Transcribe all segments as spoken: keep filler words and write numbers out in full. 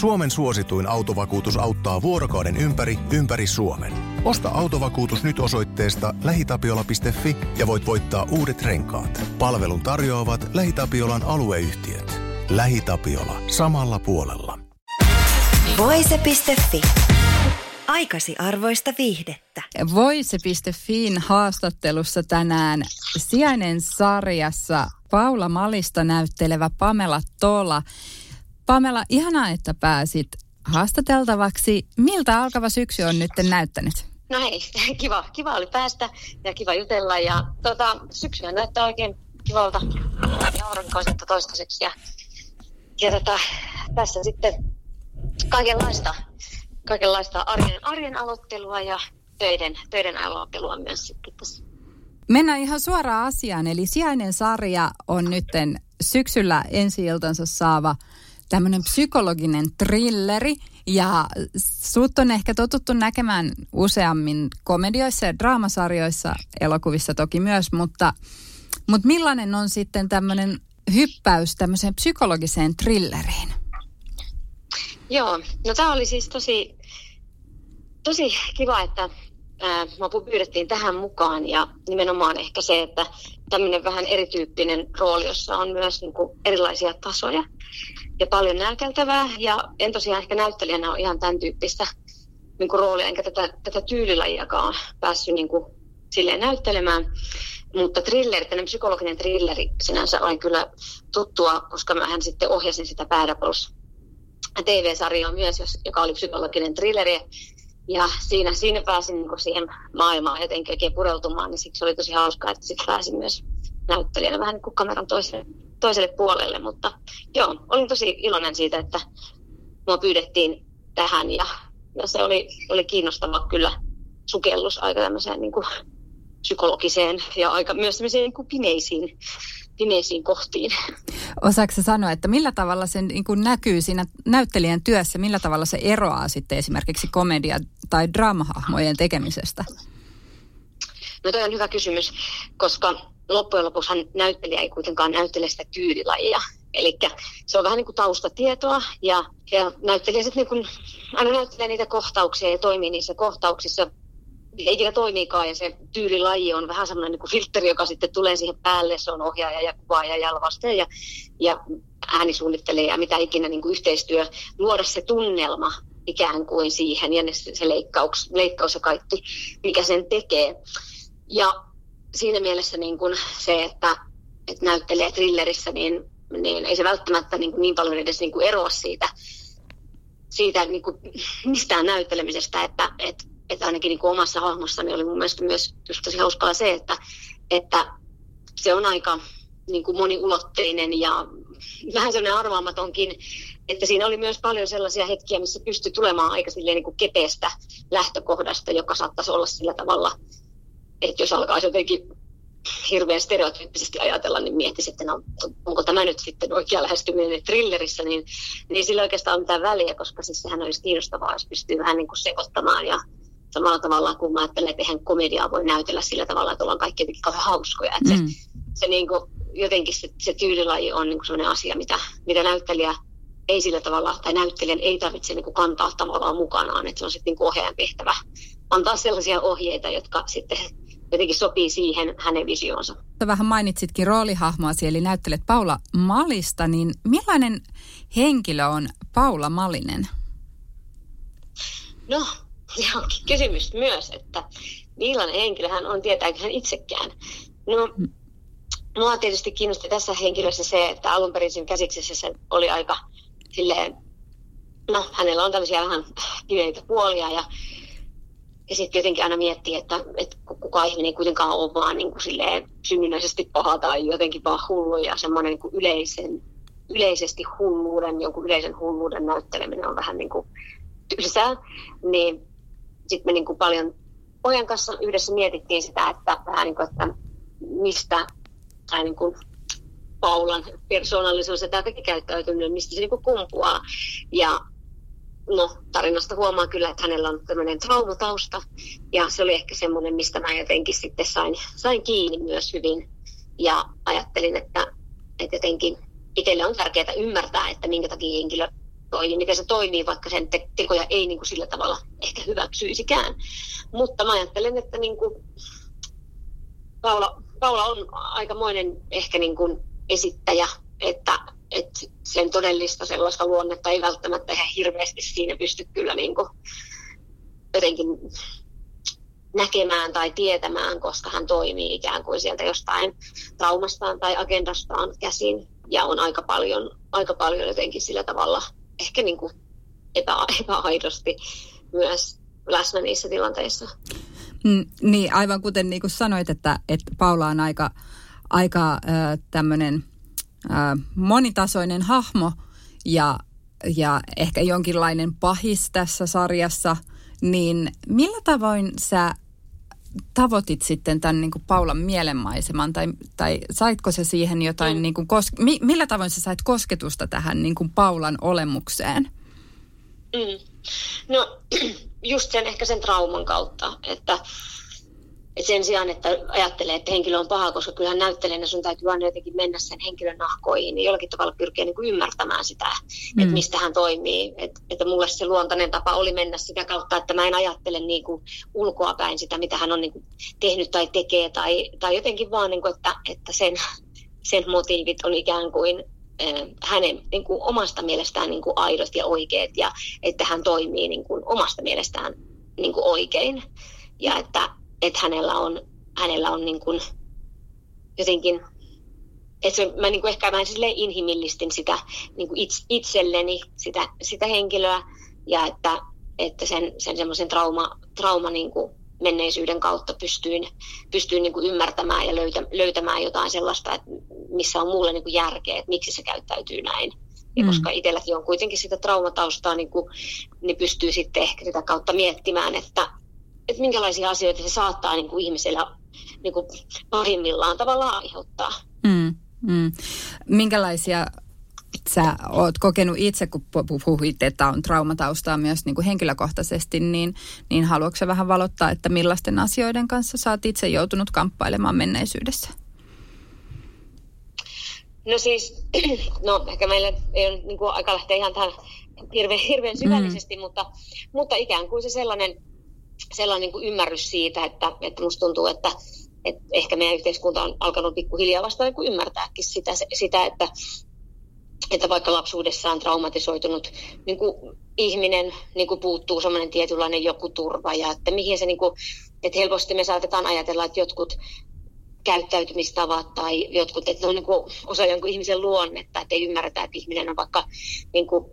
Suomen suosituin autovakuutus auttaa vuorokauden ympäri, ympäri Suomen. Osta autovakuutus nyt osoitteesta lähi tapiola piste fi ja voit voittaa uudet renkaat. Palvelun tarjoavat LähiTapiolan alueyhtiöt. LähiTapiola samalla puolella. Voice piste fi. Aikasi arvoista viihdettä. Voice piste fin haastattelussa tänään Sijainen sarjassa Paula Malista näyttelevä Pamela Tola. Pamela, ihanaa, että pääsit haastateltavaksi. Miltä alkava syksy on nyt näyttänyt? No hei, kiva, kiva oli päästä ja kiva jutella. Ja, tota, syksyä näyttää oikein kivalta ja aurinkoiselta toistaiseksi. Ja, ja tota, tässä sitten kaikenlaista. Kaikenlaista arjen, arjen aloittelua ja töiden, töiden aloittelua myös sitten tässä. Mennään ihan suoraan asiaan. Eli Sijainen sarja on nytten syksyllä ensi-iltansa saava tämmöinen psykologinen thrilleri. Ja sut on ehkä totuttu näkemään useammin komedioissa ja draamasarjoissa, elokuvissa toki myös. Mutta, mutta millainen on sitten tämmöinen hyppäys tämmöiseen psykologiseen thrilleriin? Joo, no tämä oli siis tosi, tosi kiva, että ää, minua pyydettiin tähän mukaan ja nimenomaan ehkä se, että tämmöinen vähän erityyppinen rooli, jossa on myös niin kuin erilaisia tasoja ja paljon nälkältävää ja en tosiaan ehkä näyttelijänä ole ihan tämän tyyppistä niin kuin roolia, enkä tätä, tätä tyylilajiakaan päässyt niin kuin silleen näyttelemään. Mutta thriller, tämmöinen psykologinen thrilleri sinänsä on kyllä tuttua, koska mähän sitten ohjasin sitä Päädäpolussa T V-sarja myös, joka oli psykologinen thrilleri. Ja siinä, siinä pääsin niin siihen maailmaan jotenkin oikein pureutumaan, niin siksi oli tosi hauskaa, että sitten pääsin myös näyttelijänä vähän niin kuin kameran toiselle, toiselle puolelle. Mutta joo, olin tosi iloinen siitä, että mua pyydettiin tähän. Ja, ja se oli, oli kiinnostava kyllä sukellus aika tämmöiseen niin kuin psykologiseen ja aika myös tämmöiseen niin kuin pimeisiin. pimeisiin kohtiin. Osaatko sä sanoa, että millä tavalla se niin kuin näkyy siinä näyttelijän työssä, millä tavalla se eroaa sitten esimerkiksi komedia- tai draamahahmojen tekemisestä? No toi on hyvä kysymys, koska loppujen lopuksihan näyttelijä ei kuitenkaan näyttele sitä tyylilajia. Eli se on vähän niin kuin taustatietoa ja, ja näyttelijä sitten niin kuin aina näyttelee niitä kohtauksia ja toimii niissä kohtauksissa. Ei vielä toimiikaan ja se tyylilaji on vähän semmoinen niin kuin filtteri, joka sitten tulee siihen päälle. Se on ohjaaja ja kuvaaja ja jalvastaja ja, ja äänisuunnittelija ja mitä ikinä niin kuin yhteistyö. Luoda se tunnelma ikään kuin siihen ja ne, se leikkaus, leikkaus ja kaikki, mikä sen tekee. Ja siinä mielessä niin kuin se, että, että näyttelee thrillerissä, niin, niin ei se välttämättä niin, kuin niin paljon edes niin kuin eroa siitä, siitä niin kuin mistään näyttelemisestä, että, että Että ainakin niin kuin omassa hahmossani oli mun mielestä myös just tosi hauskaa se, että, että se on aika niin kuin moniulotteinen ja vähän sellainen arvaamatonkin, että siinä oli myös paljon sellaisia hetkiä, missä pystyi tulemaan aika silleen niin kuin kepeästä lähtökohdasta, joka saattaisi olla sillä tavalla, että jos alkaisi jotenkin hirveän stereotyyppisesti ajatella, niin miettisi, että no, onko tämä nyt sitten oikea lähestyminen thrillerissä, niin, niin sillä oikeastaan on mitään väliä, koska siis sehän olisi kiinnostavaa, jos pystyy vähän niin kuin sekoittamaan ja samalla tavalla, kun mä ajattelen, että eihän komediaa voi näytellä sillä tavalla, että ollaan kaikki jotenkin kauhean hauskoja. Että mm. se, se niin kuin, jotenkin se, se tyylilaji on niin kuin sellainen asia, mitä, mitä näyttelijä ei sillä tavalla, tai näyttelijän ei tarvitse niin kuin kantaa tavallaan mukanaan. Että se on sitten niin kuin ohjaajan tehtävä antaa sellaisia ohjeita, jotka sitten jotenkin sopii siihen hänen visioonsa. Vähän mainitsitkin roolihahmoasi, eli näyttelet Paula Malista, niin millainen henkilö on Paula Malinen? No, ja kysymys myös, että millainen henkilö hän on, tietääkö hän itsekään. No, minua tietysti kiinnosti tässä henkilössä se, että alun perin siinä käsiksessä se oli aika silleen, no hänellä on tällaisia vähän kiveitä puolia ja, ja sitten jotenkin aina miettii, että, että kukaan ihminen ei kuitenkaan ole vaan niin kuin silleen synnynnäisesti paha tai jotenkin vaan hullu ja semmoinen niin kuin yleisen, yleisesti hulluuden, jonkun yleisen hulluuden näytteleminen on vähän niin kuin tylsää, niin sitten me niin kuin paljon pojan kanssa yhdessä mietittiin sitä, että, vähän niin kuin, että mistä tai niin kuin Paulan persoonallisuus ja tämä kaikki käyttäytyminen, mistä se niin kuin kumpuaa. Ja no, tarinasta huomaa kyllä, että hänellä on tämmöinen traumatausta ja se oli ehkä semmoinen, mistä mä jotenkin sitten sain, sain kiinni myös hyvin. Ja ajattelin, että, että jotenkin itselle on tärkeää ymmärtää, että minkä takia henkilö toi, miten se toimii, vaikka sen te- tekoja ei niin kuin sillä tavalla ehkä hyväksyisikään. Mutta mä ajattelen, että niin kuin Paula, Paula on aikamoinen ehkä niin kuin esittäjä, että, että sen todellista sellaista luonnetta ei välttämättä ihan hirveästi siinä pysty kyllä niin kuin jotenkin näkemään tai tietämään, koska hän toimii ikään kuin sieltä jostain traumastaan tai agendastaan käsin ja on aika paljon, aika paljon jotenkin sillä tavalla ehkä niin kuin epä, epäaidosti myös läsnä niissä tilanteissa. Mm, niin, aivan kuten niin kuin sanoit, että, että Paula on aika, aika äh, tämmöinen äh, monitasoinen hahmo ja, ja ehkä jonkinlainen pahis tässä sarjassa. Niin millä tavoin sä tavoitit sitten tämän niin kuin Paulan mielenmaiseman tai, tai saitko se siihen jotain, mm. niin kuin kos, mi, millä tavoin sä sait kosketusta tähän niin kuin Paulan olemukseen? Mm. No just sen ehkä sen trauman kautta, että, että sen sijaan, että ajattelee, että henkilö on paha, koska kyllähän näyttelee, että sun täytyy aina jotenkin mennä sen henkilön nahkoihin ja jollakin tavalla pyrkiä niin kuin ymmärtämään sitä, mm. että mistä hän toimii. Että, että mulle se luontainen tapa oli mennä sitä kautta, että mä en ajattele niin kuin ulkoapäin sitä, mitä hän on niin kuin tehnyt tai tekee tai, tai jotenkin vaan, niin kuin, että, että sen, sen motiivit on ikään kuin hänen niin kuin omasta mielestään niin kuin aidot ja oikeat ja että hän toimii niin kuin omasta mielestään niin kuin oikein ja että, että hänellä on, hänellä on niin kuin jotenkin, että se, mä niin kuin ehkä vähän silleen inhimillistin sitä niin kuin itse, itselleni sitä, sitä henkilöä ja että, että sen, sen semmoisen trauma, trauma niin kuin menneisyyden kautta pystyin, pystyin niin kuin ymmärtämään ja löytä, löytämään jotain sellaista, että missä on mulle niin kuin järkeä, että miksi se käyttäytyy näin. Ja mm. koska itselläkin on kuitenkin sitä traumataustaa, niin, kuin, niin pystyy sitten ehkä sitä kautta miettimään, että, että minkälaisia asioita se saattaa niin kuin ihmisellä niin kuin pahimmillaan tavallaan aiheuttaa. Mm. Mm. Minkälaisia sä oot kokenut itse, kun puhuit, että on traumataustaa myös niin kuin henkilökohtaisesti, niin, niin haluatko sä vähän valottaa, että millaisten asioiden kanssa sä oot itse joutunut kamppailemaan menneisyydessä? No siis, no ehkä meillä ei ole niin kuin aika lähteä ihan tähän hirveän, hirveän syvällisesti, mm. mutta, mutta ikään kuin se sellainen, sellainen niin kuin ymmärrys siitä, että, että musta tuntuu, että et ehkä meidän yhteiskunta on alkanut pikkuhiljaa vasta niin kuin ymmärtääkin sitä, sitä että että vaikka lapsuudessaan traumatisoitunut niin kuin ihminen niin kuin puuttuu semmoinen tietynlainen joku turva ja että mihin se niin kuin, että helposti me saatetaan ajatella, että jotkut käyttäytymistavat tai jotkut, että on niin kuin osa jonkun ihmisen luonnetta, että ei ymmärretä, että ihminen on vaikka niin kuin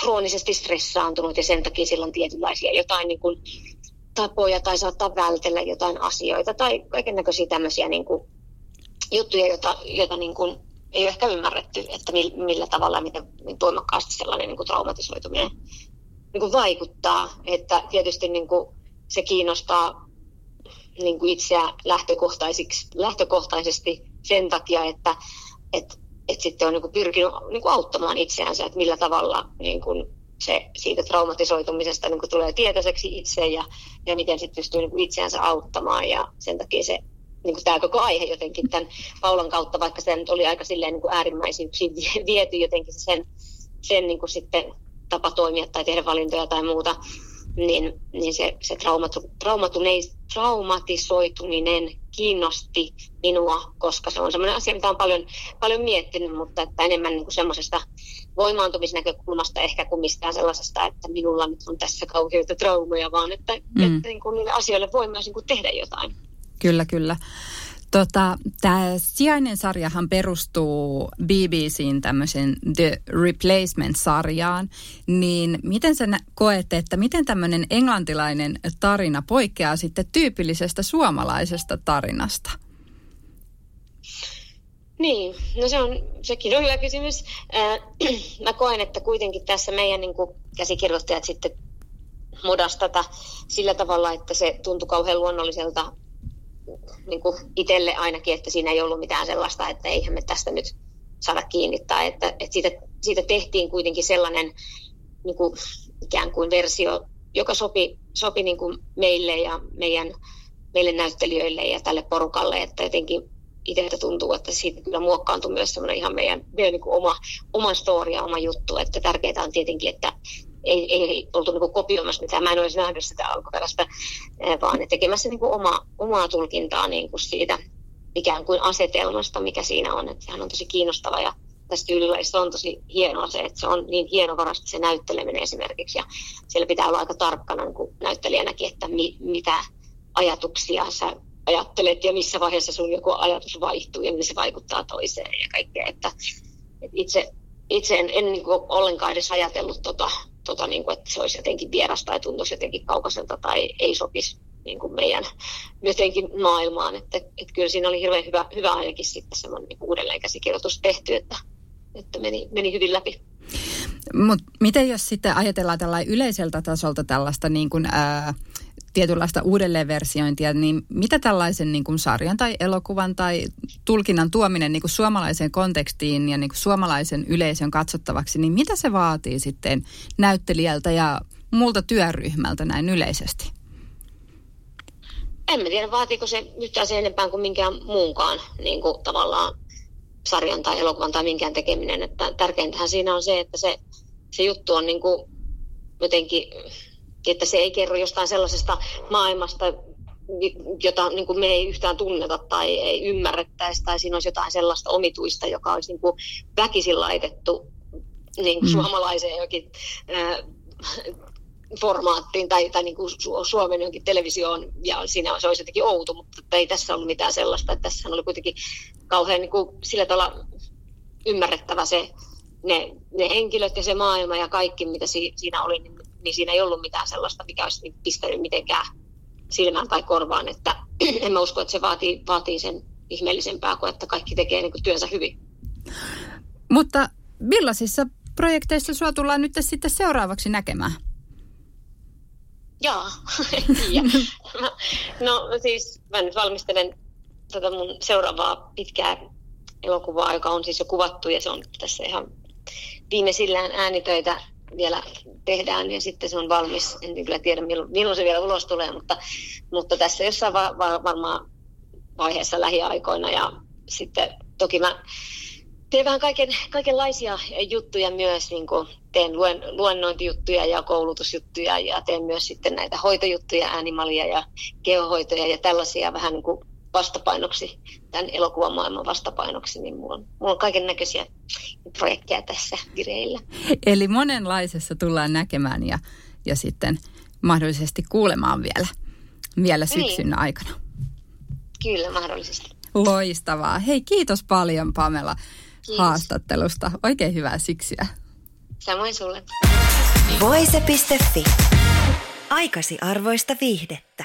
kroonisesti stressaantunut ja sen takia sillä on tietynlaisia jotain niin kuin tapoja tai saattaa vältellä jotain asioita tai kaikennäköisiä tämmöisiä niin kuin juttuja, joita, joita niin kuin ei ole ehkä ymmärretty, että millä tavalla ja miten voimakkaasti sellainen niin kuin traumatisoituminen niin kuin vaikuttaa. Että tietysti niin kuin se kiinnostaa niin kuin itseä lähtökohtaisiksi, lähtökohtaisesti sen takia, että et, et sitten on niin kuin pyrkinyt niin kuin auttamaan itseänsä, että millä tavalla niin kuin se siitä traumatisoitumisesta niin kuin tulee tietoiseksi itse ja, ja miten sitten pystyy niin kuin itseänsä auttamaan ja sen takia se niin tämä koko aihe jotenkin tämän Paulan kautta, vaikka se oli aika silleen niin äärimmäisyyksiin viety jotenkin sen, sen niin sitten tapa toimia tai tehdä valintoja tai muuta, niin, niin se, se traumatu, traumatisoituminen kiinnosti minua, koska se on sellainen asia, mitä olen paljon, paljon miettinyt, mutta että enemmän niin semmoisesta voimaantumisnäkökulmasta ehkä kuin mistään sellaisesta, että minulla nyt on tässä kauheita traumoja, vaan että, mm. että niin niille asioille voi myös niin tehdä jotain. Kyllä, kyllä. Tota, tämä Sijainen sarjahan perustuu B B C:n tämmöisen The Replacement-sarjaan, niin miten sä koet, että miten tämmöinen englantilainen tarina poikkeaa sitten tyypillisestä suomalaisesta tarinasta? Niin, no se on, sekin on hyvä kysymys. Ää, mä koen, että kuitenkin tässä meidän niin kuin käsikirjoittajat sitten modastata sillä tavalla, että se tuntui kauhean luonnolliselta, niin kuin itselle ainakin, että siinä ei ollut mitään sellaista, että eihän me tästä nyt saada kiinnittää. Että, että siitä, siitä tehtiin kuitenkin sellainen niin kuin ikään kuin versio, joka sopi, sopi niin kuin meille ja meidän, meille näyttelijöille ja tälle porukalle, että jotenkin itsestä tuntuu, että siitä kyllä muokkaantui myös semmoinen ihan meidän, meidän niin kuin oma, oma story ja oma juttu. Että tärkeintä on tietenkin, että ei, ei oltu niin kuin kopioimassa mitään. Mä en olisi nähnyt sitä alkuperäistä, vaan tekemässä niin kuin oma, omaa tulkintaa niin kuin siitä ikään kuin asetelmasta, mikä siinä on. Että sehän on tosi kiinnostava ja tässä tyylilajissa on tosi hienoa se, että se on niin hienovarasta se näytteleminen esimerkiksi. Ja siellä pitää olla aika tarkkana niin kuin näyttelijänäkin, että mi, mitä ajatuksia sä ajattelet ja missä vaiheessa sun joku ajatus vaihtuu ja miten se vaikuttaa toiseen ja kaikkea. Että, että itse, itse en, en niin kuin ollenkaan edes ajatellut, tota, tota niin kuin, että se olisi jotenkin vieras tai tuntuisi jotenkin kaukaiselta tai ei sopisi niin kuin meidän jotenkin maailmaan. Että, että kyllä siinä oli hirveän hyvä, hyvä ainakin sitten semmoinen niin kuin uudelleenkäsikirjoitus tehty, että, että meni, meni hyvin läpi. Mut miten jos sitten ajatellaan tällainen yleiseltä tasolta tällaista niin kuin, ää, tietynlaista uudelleenversiointia, niin mitä tällaisen niin kuin sarjan tai elokuvan tai tulkinnan tuominen niin kuin suomalaiseen kontekstiin ja niin kuin suomalaisen yleisön katsottavaksi, niin mitä se vaatii sitten näyttelijältä ja muulta työryhmältä näin yleisesti? En mä tiedä, vaatiiko se yhtään sen enempää kuin minkään muunkaan niin kuin tavallaan sarjan tai elokuvan tai minkään tekeminen. Että tärkeintähän siinä on se, että se, se juttu on niin kuin jotenkin, että se ei kerro jostain sellaisesta maailmasta, jota niin kuin me ei yhtään tunneta tai ei ymmärrettäisi, tai siinä olisi jotain sellaista omituista, joka olisi niin kuin väkisin laitettu niin kuin suomalaiseen jokin äh, formaattiin tai, tai niin kuin Suomen jonkin televisioon, ja siinä se olisi jotenkin outo, mutta ei tässä ollut mitään sellaista. Tässä oli kuitenkin kauhean niin kuin sillä tavalla ymmärrettävä se, ne, ne henkilöt ja se maailma ja kaikki, mitä si, siinä oli, niin, niin siinä ei ollut mitään sellaista, mikä olisi pistänyt mitenkään silmään tai korvaan. Että en mä usko, että se vaatii, vaatii sen ihmeellisempää kuin, että kaikki tekee niin kuin työnsä hyvin. Mutta millaisissa projekteissa sua tullaan nyt sitten seuraavaksi näkemään? Joo, ja no siis mä nyt valmistelen tätä mun seuraavaa pitkää elokuvaa, joka on siis jo kuvattu ja se on tässä ihan viimeisillään äänitöitä vielä tehdään ja sitten se on valmis. En kyllä tiedä milloin se vielä ulos tulee, mutta, mutta tässä jossain va- va- varmaan vaiheessa lähiaikoina ja sitten toki mä teen vähän kaiken, kaikenlaisia juttuja myös, niin kuin teen luen, luennointijuttuja ja koulutusjuttuja ja teen myös sitten näitä hoitojuttuja, äänimalia ja kehohoitoja ja tällaisia vähän niin kuin vastapainoksi, tämän elokuvamaailman vastapainoksi, niin mulla on, mulla on kaiken näköisiä projekteja tässä vireillä. Eli monenlaisessa tullaan näkemään ja, ja sitten mahdollisesti kuulemaan vielä, vielä syksyn niin aikana. Kyllä, mahdollisesti. Loistavaa. Hei, kiitos paljon Pamela. Kiitos haastattelusta. Oikein hyvää syksyä. Samoin sulle. Voice piste fi. Aikasi arvoista viihdettä.